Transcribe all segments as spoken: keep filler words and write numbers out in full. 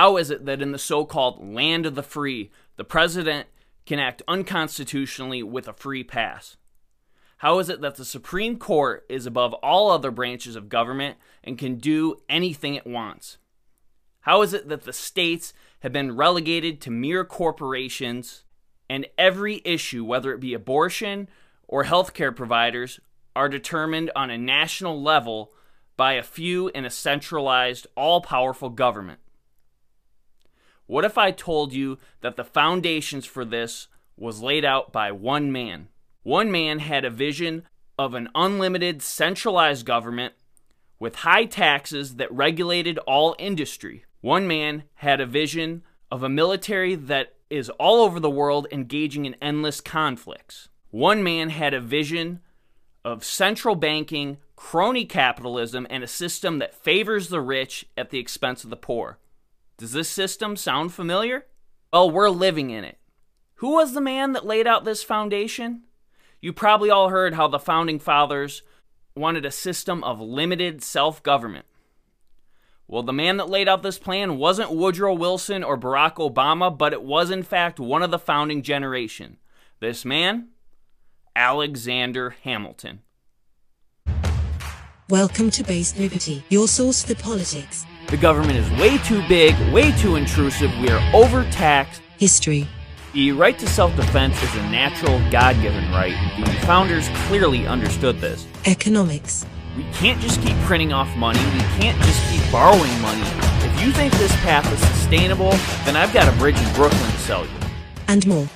How is it that in the so-called land of the free, the president can act unconstitutionally with a free pass? How is it that the Supreme Court is above all other branches of government and can do anything it wants? How is it that the states have been relegated to mere corporations and every issue, whether it be abortion or healthcare providers, are determined on a national level by a few in a centralized, all-powerful government? What if I told you that the foundations for this was laid out by one man? One man had a vision of an unlimited, centralized government with high taxes that regulated all industry. One man had a vision of a military that is all over the world engaging in endless conflicts. One man had a vision of central banking, crony capitalism, and a system that favors the rich at the expense of the poor. Does this system sound familiar? Well, we're living in it. Who was the man that laid out this foundation? You probably all heard how the Founding Fathers wanted a system of limited self-government. Well, the man that laid out this plan wasn't Woodrow Wilson or Barack Obama, but it was, in fact, one of the founding generation. This man, Alexander Hamilton. Welcome to Based Liberty, your source for politics. The government is way too big, way too intrusive, we are overtaxed. History. The right to self-defense is a natural, God-given right. The founders clearly understood this. Economics. We can't just keep printing off money. We can't just keep borrowing money. If you think this path is sustainable, then I've got a bridge in Brooklyn to sell you. And more.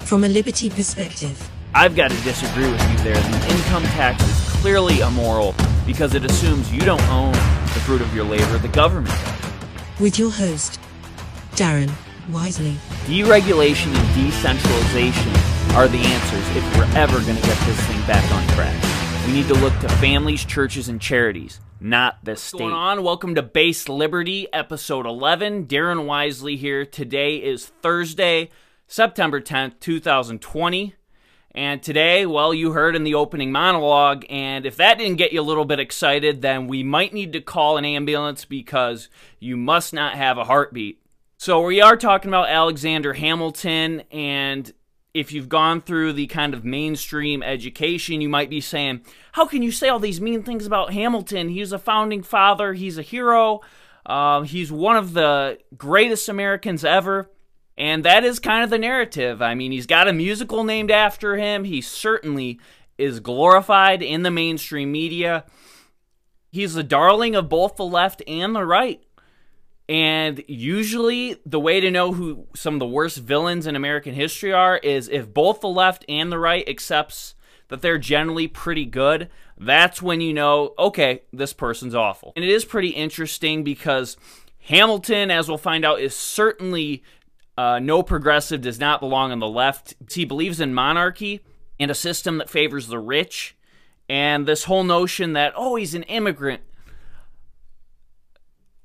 From a liberty perspective. I've got to disagree with you there. The income tax is clearly immoral because it assumes you don't own the fruit of your labor, the government. With your host, Darren Wisely. Deregulation and decentralization are the answers if we're ever going to get this thing back on track. We need to look to families, churches, and charities, not the state. What's going on? Welcome to Based Liberty, Episode eleven. Darren Wisely here. Today is Thursday, September tenth, two thousand twenty. And today, well, you heard in the opening monologue, and if that didn't get you a little bit excited, then we might need to call an ambulance because you must not have a heartbeat. So we are talking about Alexander Hamilton, and if you've gone through the kind of mainstream education, you might be saying, how can you say all these mean things about Hamilton? He's a founding father, he's a hero, uh, he's one of the greatest Americans ever, and that is kind of the narrative. I mean, he's got a musical named after him, he certainly is glorified in the mainstream media. He's the darling of both the left and the right. And usually the way to know who some of the worst villains in American history are is if both the left and the right accepts that they're generally pretty good, that's when you know, okay, this person's awful. And it is pretty interesting because Hamilton, as we'll find out, is certainly uh, no progressive, does not belong on the left. He believes in monarchy and a system that favors the rich. And this whole notion that, oh, he's an immigrant.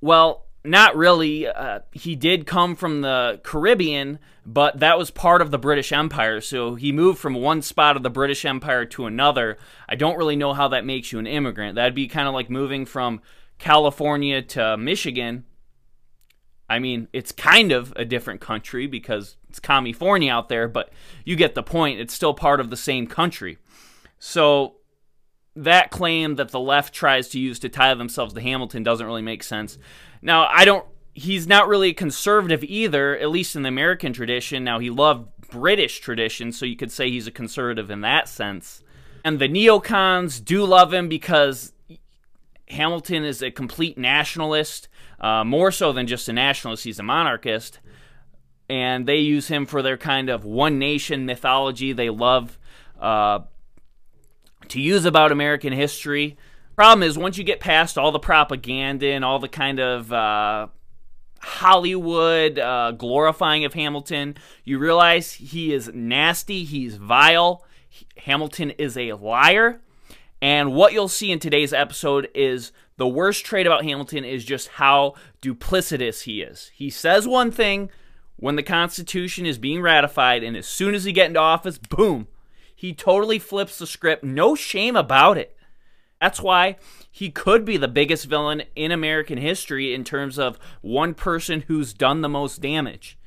Well, not really. Uh, he did come from the Caribbean, but that was part of the British Empire, so he moved from one spot of the British Empire to another. I don't really know how that makes you an immigrant. That'd be kind of like moving from California to Michigan. I mean, it's kind of a different country because it's California out there, but you get the point. It's still part of the same country. So that claim that the left tries to use to tie themselves to Hamilton doesn't really make sense. Now, I don't, he's not really a conservative either, at least in the American tradition. Now, he loved British tradition, so you could say he's a conservative in that sense. And the neocons do love him because Hamilton is a complete nationalist, uh, more so than just a nationalist, he's a monarchist. And they use him for their kind of one nation mythology they love uh, to use about American history. Problem is, once you get past all the propaganda and all the kind of uh, Hollywood uh, glorifying of Hamilton, you realize he is nasty, he's vile, he, Hamilton is a liar, and what you'll see in today's episode is the worst trait about Hamilton is just how duplicitous he is. He says one thing when the Constitution is being ratified, and as soon as he gets into office, boom, he totally flips the script, no shame about it. That's why he could be the biggest villain in American history in terms of one person who's done the most damage.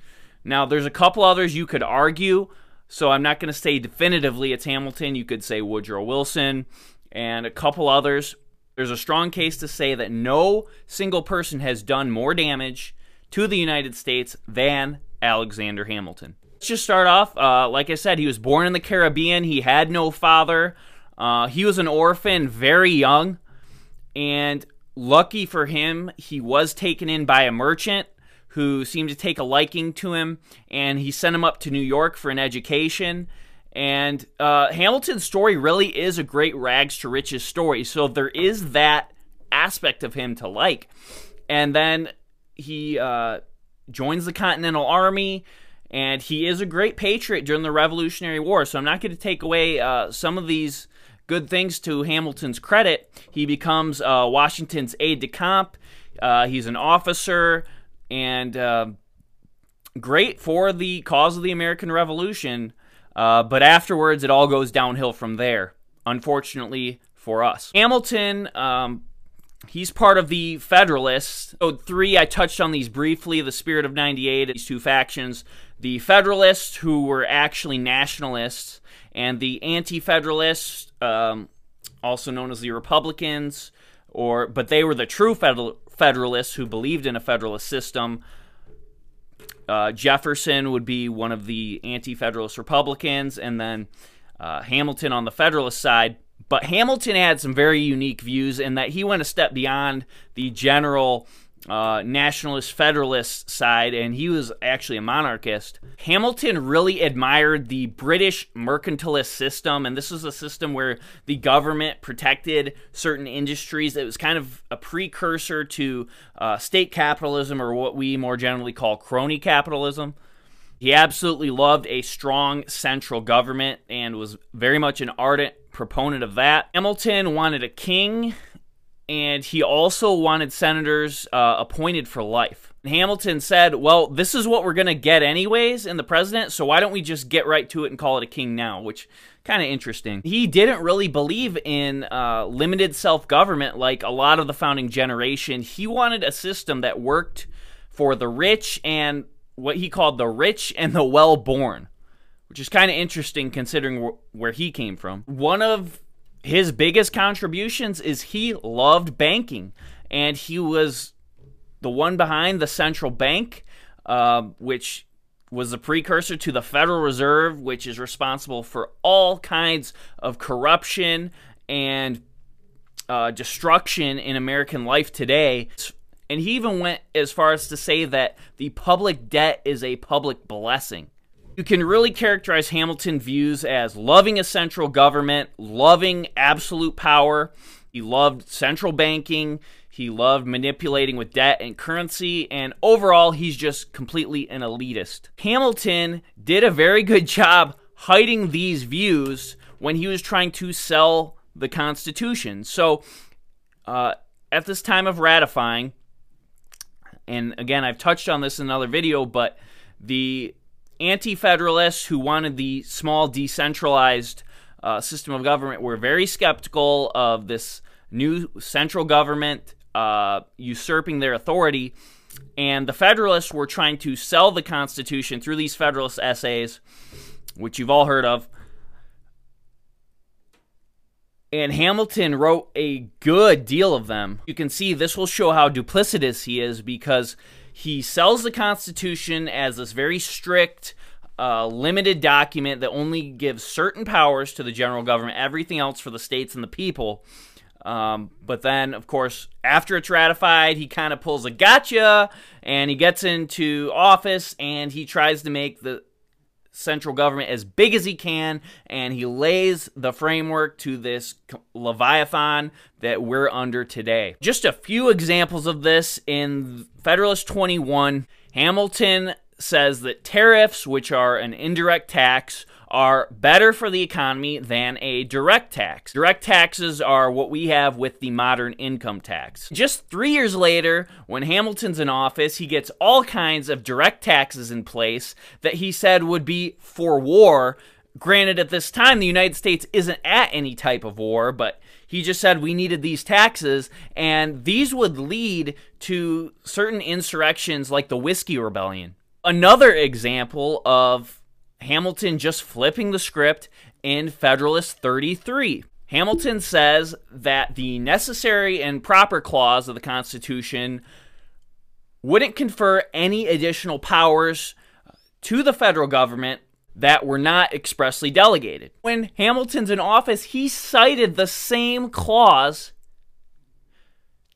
Now, there's a couple others you could argue, so I'm not going to say definitively it's Hamilton. You could say Woodrow Wilson and a couple others. There's a strong case to say that no single person has done more damage to the United States than Alexander Hamilton. Let's just start off, uh, like I said, he was born in the Caribbean. He had no father. Uh, he was an orphan very young, and lucky for him, he was taken in by a merchant who seemed to take a liking to him, and he sent him up to New York for an education. And uh, Hamilton's story really is a great rags-to-riches story, so there is that aspect of him to like. And then he uh, joins the Continental Army, and he is a great patriot during the Revolutionary War, so I'm not going to take away uh, some of these good things to Hamilton's credit. He becomes uh, Washington's aide-de-camp. Uh, he's an officer, and uh, great for the cause of the American Revolution. Uh, but afterwards, it all goes downhill from there, unfortunately for us. Hamilton, um, he's part of the Federalists. So three, I touched on these briefly, the Spirit of ninety-eight, these two factions. The Federalists, who were actually nationalists, and the Anti-Federalists, um, also known as the Republicans, or but they were the true Federal Federalists who believed in a Federalist system. Uh, Jefferson would be one of the Anti-Federalist Republicans, and then uh, Hamilton on the Federalist side. But Hamilton had some very unique views in that he went a step beyond the general uh, nationalist Federalist side, and he was actually a monarchist. Hamilton really admired the British mercantilist system, and this was a system where the government protected certain industries. It was kind of a precursor to uh, state capitalism, or what we more generally call crony capitalism. He absolutely loved a strong central government and was very much an ardent proponent of that. Hamilton wanted a king, and he also wanted senators uh, appointed for life. Hamilton said, well, this is what we're going to get anyways in the president, so why don't we just get right to it and call it a king now, which kind of interesting. He didn't really believe in uh, limited self-government like a lot of the founding generation. He wanted a system that worked for the rich and what he called the rich and the well-born, which is kind of interesting considering wh- where he came from. One of his biggest contributions is he loved banking, and he was the one behind the central bank, uh, which was the precursor to the Federal Reserve, which is responsible for all kinds of corruption and uh, destruction in American life today. And he even went as far as to say that the public debt is a public blessing. You can really characterize Hamilton's views as loving a central government, loving absolute power. He loved central banking. He loved manipulating with debt and currency. And overall, he's just completely an elitist. Hamilton did a very good job hiding these views when he was trying to sell the Constitution. So uh, at this time of ratifying, and again, I've touched on this in another video, but the Anti-Federalists who wanted the small decentralized uh, system of government were very skeptical of this new central government uh, usurping their authority, and the Federalists were trying to sell the Constitution through these Federalist essays, which you've all heard of. And Hamilton wrote a good deal of them. You can see this will show how duplicitous he is, because he sells the Constitution as this very strict, uh, limited document that only gives certain powers to the general government, everything else for the states and the people. Um, but then, of course, after it's ratified, he kind of pulls a gotcha, and he gets into office, and he tries to make the central government as big as he can, and he lays the framework to this Leviathan that we're under today. Just a few examples of this in Federalist twenty-one. Hamilton says that tariffs, which are an indirect tax, are better for the economy than a direct tax. Direct taxes are what we have with the modern income tax. Just three years later, when Hamilton's in office, he gets all kinds of direct taxes in place that he said would be for war, Granted, at this time, the United States isn't at any type of war, but he just said we needed these taxes, and these would lead to certain insurrections like the Whiskey Rebellion. Another example of Hamilton just flipping the script in Federalist thirty-three. Hamilton says that the Necessary and Proper Clause of the Constitution wouldn't confer any additional powers to the federal government that were not expressly delegated. When Hamilton's in office, he cited the same clause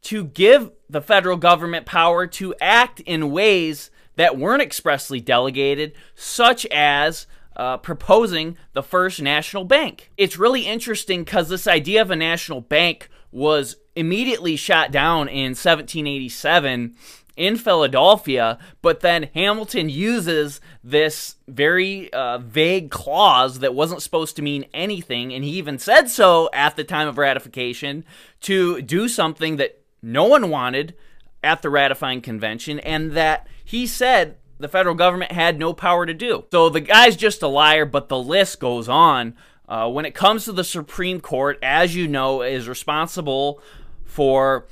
to give the federal government power to act in ways that weren't expressly delegated, such as uh, proposing the first national bank. It's really interesting because this idea of a national bank was immediately shot down in seventeen eighty-seven in Philadelphia, but then Hamilton uses this very uh, vague clause that wasn't supposed to mean anything, and he even said so at the time of ratification, to do something that no one wanted at the ratifying convention, and that he said the federal government had no power to do. So the guy's just a liar, but the list goes on. Uh, when it comes to the Supreme Court, as you know, is responsible for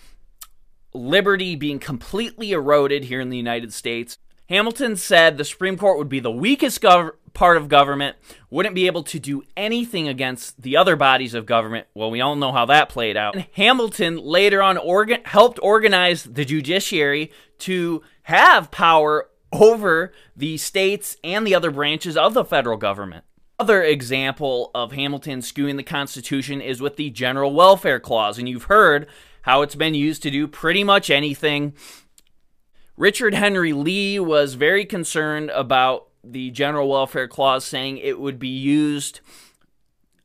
liberty being completely eroded here in the United States. Hamilton said the Supreme Court would be the weakest gov- part of government, wouldn't be able to do anything against the other bodies of government. Well, we all know how that played out. And Hamilton later on orga- helped organize the judiciary to have power over the states and the other branches of the federal government. Another example of Hamilton skewing the Constitution is with the General Welfare Clause, and you've heard how it's been used to do pretty much anything. Richard Henry Lee was very concerned about the General Welfare Clause, saying it would be used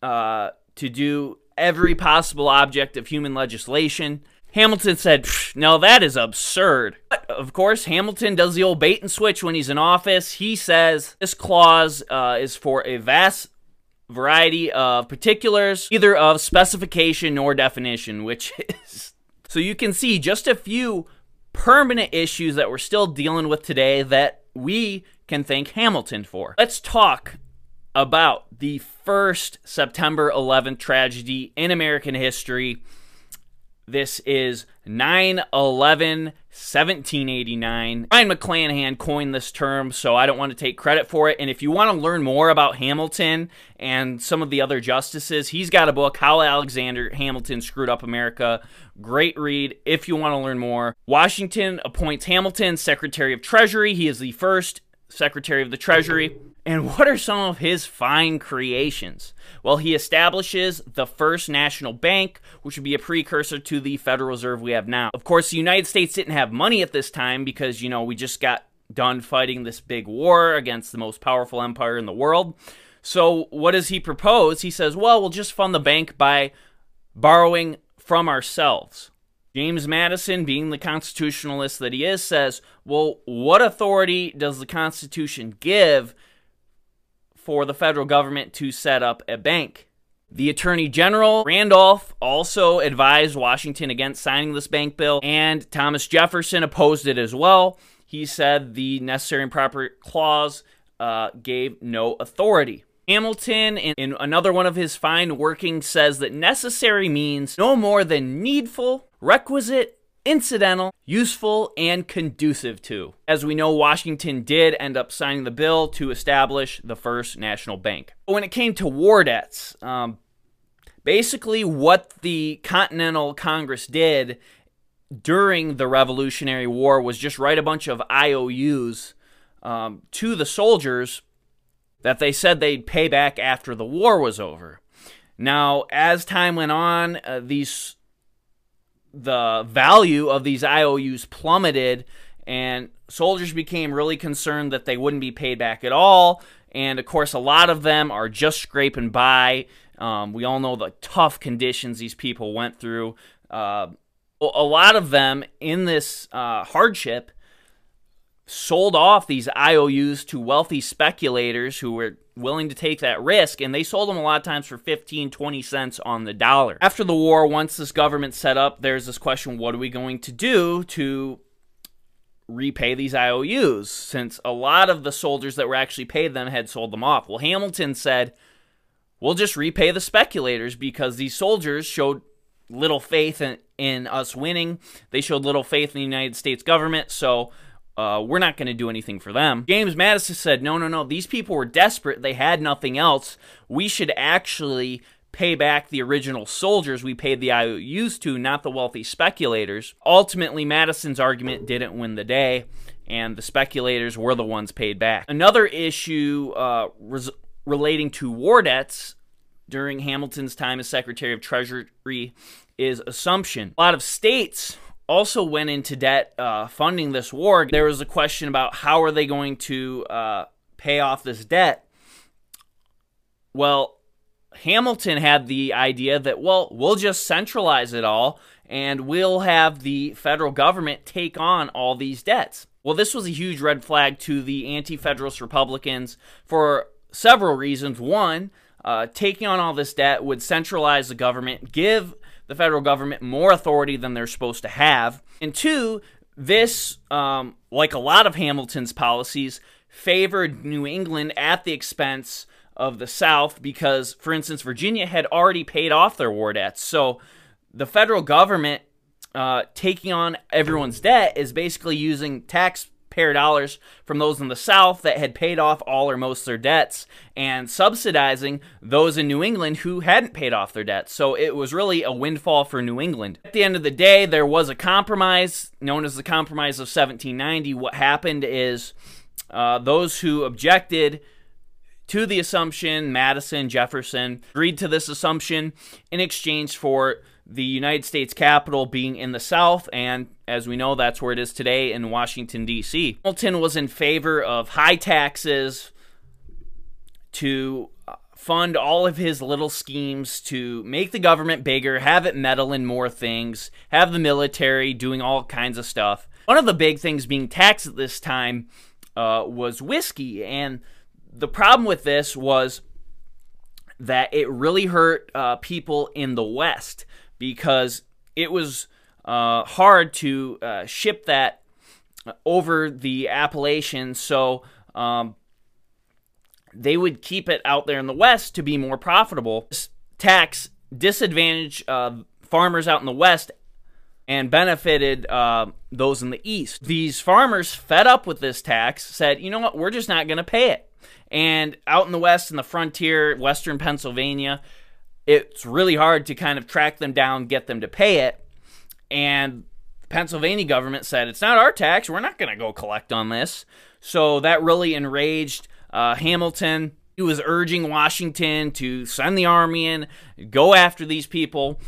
uh, to do every possible object of human legislation. Hamilton said, no, that is absurd. But of course, Hamilton does the old bait and switch when he's in office. He says this clause uh, is for a vast variety of particulars, either of specification or definition, which is... So you can see just a few permanent issues that we're still dealing with today that we can thank Hamilton for. Let's talk about the first September eleventh tragedy in American history. This is nine eleven seventeen eighty-nine. Ryan McClanahan coined this term, so I don't want to take credit for it. And if you want to learn more about Hamilton and some of the other justices, he's got a book, How Alexander Hamilton Screwed Up America. Great read if you want to learn more. Washington appoints Hamilton Secretary of Treasury. He is the first Secretary of the Treasury. And what are some of his fine creations? Well, he establishes the first national bank, which would be a precursor to the Federal Reserve we have now. Of course, the United States didn't have money at this time because, you know, we just got done fighting this big war against the most powerful empire in the world. So what does he propose? He says, well, we'll just fund the bank by borrowing from ourselves. James Madison, being the constitutionalist that he is, says, well, what authority does the Constitution give for the federal government to set up a bank? The Attorney General, Randolph, also advised Washington against signing this bank bill, and Thomas Jefferson opposed it as well. He said the Necessary and Proper Clause uh, gave no authority. Hamilton, in, in another one of his fine workings, says that necessary means no more than needful, requisite, incidental, useful, and conducive to. As we know, Washington did end up signing the bill to establish the first national bank. When it came to war debts, um, basically what the Continental Congress did during the Revolutionary War was just write a bunch of I O Us um, to the soldiers that they said they'd pay back after the war was over. Now, as time went on, uh, these... the value of these I O Us plummeted, and soldiers became really concerned that they wouldn't be paid back at all. And of course, a lot of them are just scraping by. Um, we all know the tough conditions these people went through. Uh, a lot of them in this uh, hardship sold off these I O Us to wealthy speculators who were willing to take that risk, and they sold them a lot of times for fifteen, twenty cents on the dollar. After the war, once this government set up, there's this question, what are we going to do to repay these I O Us, since a lot of the soldiers that were actually paid them had sold them off? Well, Hamilton said, we'll just repay the speculators because these soldiers showed little faith in, in us winning. They showed little faith in the United States government, so uh, we're not going to do anything for them. James Madison said, no, no, no, these people were desperate. They had nothing else. We should actually pay back the original soldiers we paid the I O Us to, not the wealthy speculators. Ultimately, Madison's argument didn't win the day, and the speculators were the ones paid back. Another issue uh, res relating to war debts during Hamilton's time as Secretary of Treasury is assumption. A lot of states also went into debt uh, funding this war. There was a question about how are they going to uh, pay off this debt. Well, Hamilton had the idea that, well, we'll just centralize it all and we'll have the federal government take on all these debts. Well, this was a huge red flag to the Anti-Federalist Republicans for several reasons. One, uh, taking on all this debt would centralize the government, give the federal government more authority than they're supposed to have. And two, this, um, like a lot of Hamilton's policies, favored New England at the expense of of the South because, for instance, Virginia had already paid off their war debts. So the federal government uh, taking on everyone's debt is basically using taxpayer dollars from those in the South that had paid off all or most of their debts and subsidizing those in New England who hadn't paid off their debts. So it was really a windfall for New England. At the end of the day, there was a compromise known as the Compromise of seventeen ninety. What happened is uh, those who objected to the assumption, Madison, Jefferson, agreed to this assumption in exchange for the United States capital being in the South, and as we know, that's where it is today in Washington, D C Hamilton was in favor of high taxes to fund all of his little schemes to make the government bigger, have it meddle in more things, have the military doing all kinds of stuff. One of the big things being taxed at this time uh, was whiskey, and the problem with this was that it really hurt uh, people in the West because it was uh, hard to uh, ship that over the Appalachian, so um, they would keep it out there in the West to be more profitable. This tax disadvantaged uh, farmers out in the West and benefited uh, those in the East. These farmers, fed up with this tax, said, you know what, we're just not going to pay it. And out in the West, in the frontier, western Pennsylvania, it's really hard to kind of track them down, get them to pay it. And the Pennsylvania government said, it's not our tax. We're not going to go collect on this. So that really enraged uh, Hamilton. He was urging Washington to send the army in, go after these people.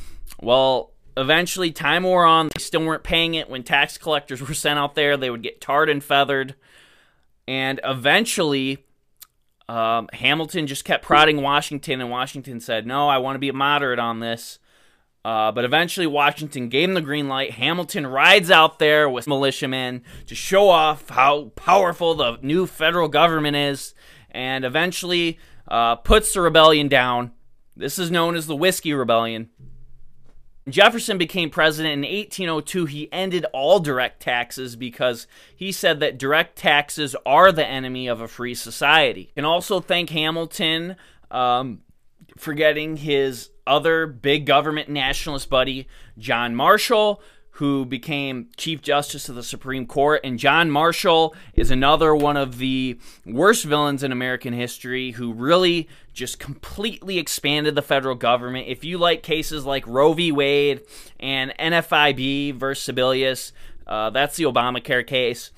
Well, eventually, time wore on. They still weren't paying it. When tax collectors were sent out there, they would get tarred and feathered. And eventually, Um, Hamilton just kept prodding Washington, and Washington said, no, I want to be a moderate on this. Uh, but eventually Washington gave him the green light. Hamilton rides out there with militiamen to show off how powerful the new federal government is, and eventually uh, puts the rebellion down. This is known as the Whiskey Rebellion. Jefferson became president in eighteen oh two. He ended all direct taxes because he said that direct taxes are the enemy of a free society. And also thank Hamilton um, for getting his other big government nationalist buddy, John Marshall, who became Chief Justice of the Supreme Court. And John Marshall is another one of the worst villains in American history who really just completely expanded the federal government. If you like cases like Roe v. Wade and N F I B v. Sebelius, uh, that's the Obamacare case,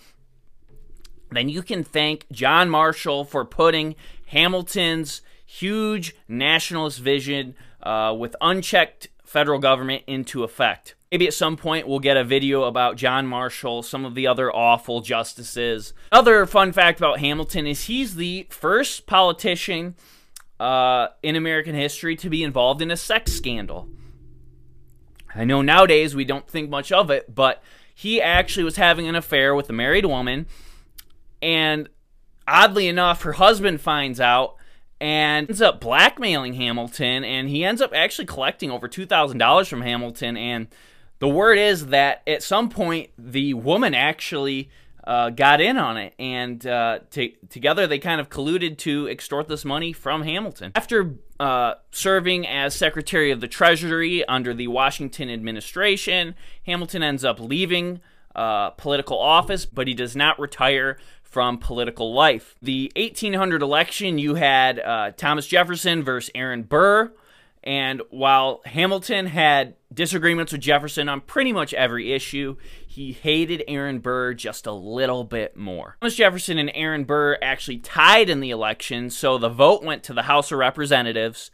then you can thank John Marshall for putting Hamilton's huge nationalist vision uh, with unchecked federal government into effect. Maybe at some point we'll get a video about John Marshall, some of the other awful justices. Another fun fact about Hamilton is he's the first politician uh, in American history to be involved in a sex scandal. I know nowadays we don't think much of it, but he actually was having an affair with a married woman, and oddly enough, her husband finds out and ends up blackmailing Hamilton, and he ends up actually collecting over two thousand dollars from Hamilton, and the word is that at some point the woman actually uh, got in on it, and uh, t together they kind of colluded to extort this money from Hamilton. After uh, serving as Secretary of the Treasury under the Washington administration, Hamilton ends up leaving uh, political office, but he does not retire from political life. The eighteen hundred election, you had uh, Thomas Jefferson versus Aaron Burr, and while Hamilton had disagreements with Jefferson on pretty much every issue, he hated Aaron Burr just a little bit more. Thomas Jefferson and Aaron Burr actually tied in the election, so the vote went to the House of Representatives,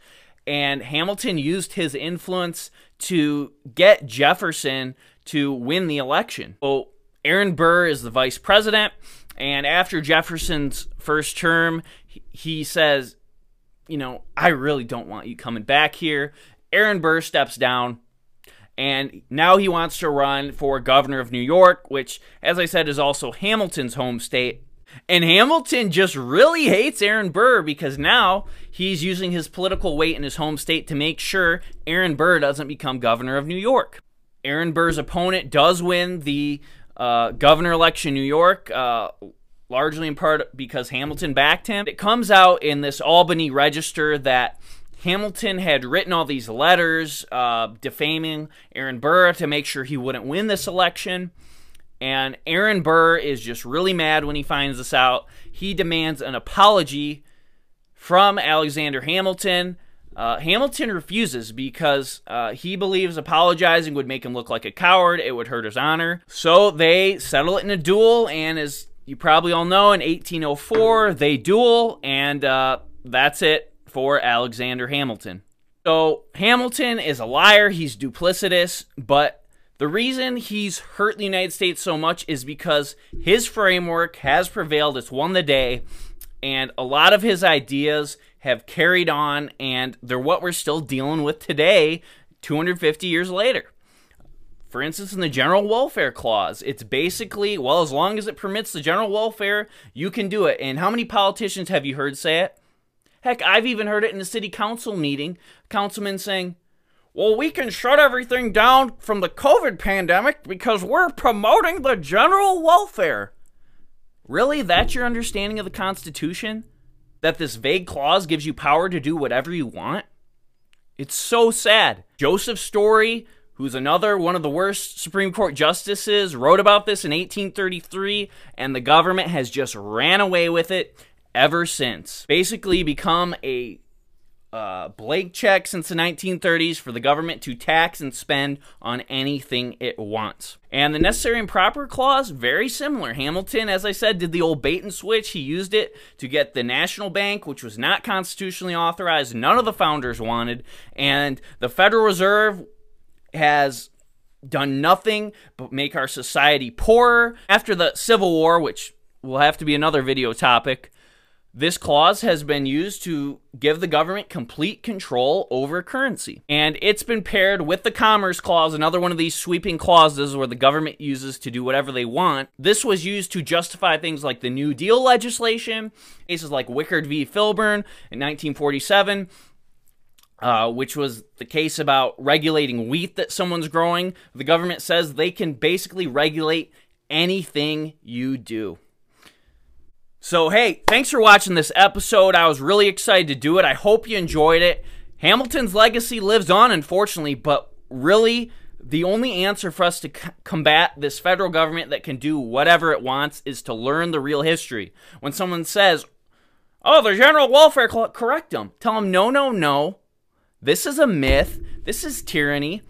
and Hamilton used his influence to get Jefferson to win the election. So Aaron Burr is the vice president, and after Jefferson's first term, he says, you know, I really don't want you coming back here. Aaron Burr steps down, and now he wants to run for governor of New York, which, as I said, is also Hamilton's home state. And Hamilton just really hates Aaron Burr because now he's using his political weight in his home state to make sure Aaron Burr doesn't become governor of New York. Aaron Burr's opponent does win the Uh, governor election in New York, uh, largely in part because Hamilton backed him. It comes out in this Albany Register that Hamilton had written all these letters uh, defaming Aaron Burr to make sure he wouldn't win this election. And Aaron Burr is just really mad when he finds this out. He demands an apology from Alexander Hamilton. Uh, Hamilton refuses because uh, he believes apologizing would make him look like a coward. It would hurt his honor. So they settle it in a duel, and as you probably all know, in eighteen oh four, they duel, and uh, that's it for Alexander Hamilton. So Hamilton is a liar. He's duplicitous, but the reason he's hurt the United States so much is because his framework has prevailed. It's won the day, and a lot of his ideas have carried on, and they're what we're still dealing with today, two hundred fifty years later. For instance, in the General Welfare Clause, it's basically, well, as long as it permits the general welfare, you can do it. And how many politicians have you heard say it? Heck, I've even heard it in a city council meeting, councilmen saying, well, we can shut everything down from the COVID pandemic because we're promoting the general welfare. Really? That's your understanding of the Constitution? That this vague clause gives you power to do whatever you want? It's so sad. Joseph Story, who's another one of the worst Supreme Court justices, wrote about this in eighteen thirty-three, and the government has just ran away with it ever since. Basically become a uh, blank check since the nineteen thirties for the government to tax and spend on anything it wants. And the Necessary and Proper Clause, very similar. Hamilton, as I said, did the old bait and switch. He used it to get the National Bank, which was not constitutionally authorized, none of the founders wanted, and the Federal Reserve has done nothing but make our society poorer. After the Civil War, which will have to be another video topic, this clause has been used to give the government complete control over currency. And it's been paired with the Commerce Clause, another one of these sweeping clauses where the government uses to do whatever they want. This was used to justify things like the New Deal legislation, cases like Wickard v. Filburn in nineteen forty-seven, uh, which was the case about regulating wheat that someone's growing. The government says they can basically regulate anything you do. So, hey, thanks for watching this episode. I was really excited to do it. I hope you enjoyed it. Hamilton's legacy lives on, unfortunately, but really the only answer for us to combat this federal government that can do whatever it wants is to learn the real history. When someone says, oh, the general welfare, correct them. Tell them, no, no, no. This is a myth. This is tyranny.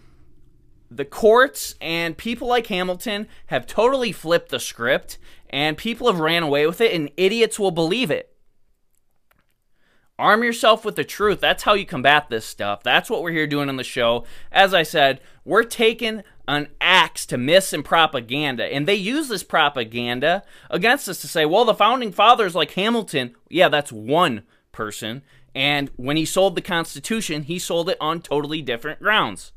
The courts and people like Hamilton have totally flipped the script, and people have ran away with it, and idiots will believe it. Arm yourself with the truth. That's how you combat this stuff. That's what we're here doing on the show. As I said, we're taking an axe to myths and propaganda, and they use this propaganda against us to say, well, the founding fathers like Hamilton, yeah, that's one person, and when he sold the Constitution, he sold it on totally different grounds.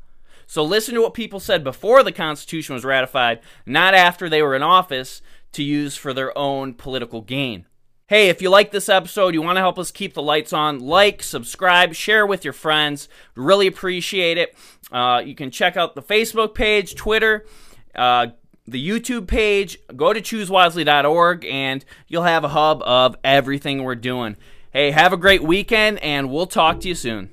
So listen to what people said before the Constitution was ratified, not after they were in office, to use for their own political gain. Hey, if you like this episode, you want to help us keep the lights on, like, subscribe, share with your friends. Really appreciate it. Uh, you can check out the Facebook page, Twitter, uh, the YouTube page, go to choose wisely dot org, and you'll have a hub of everything we're doing. Hey, have a great weekend, and we'll talk to you soon.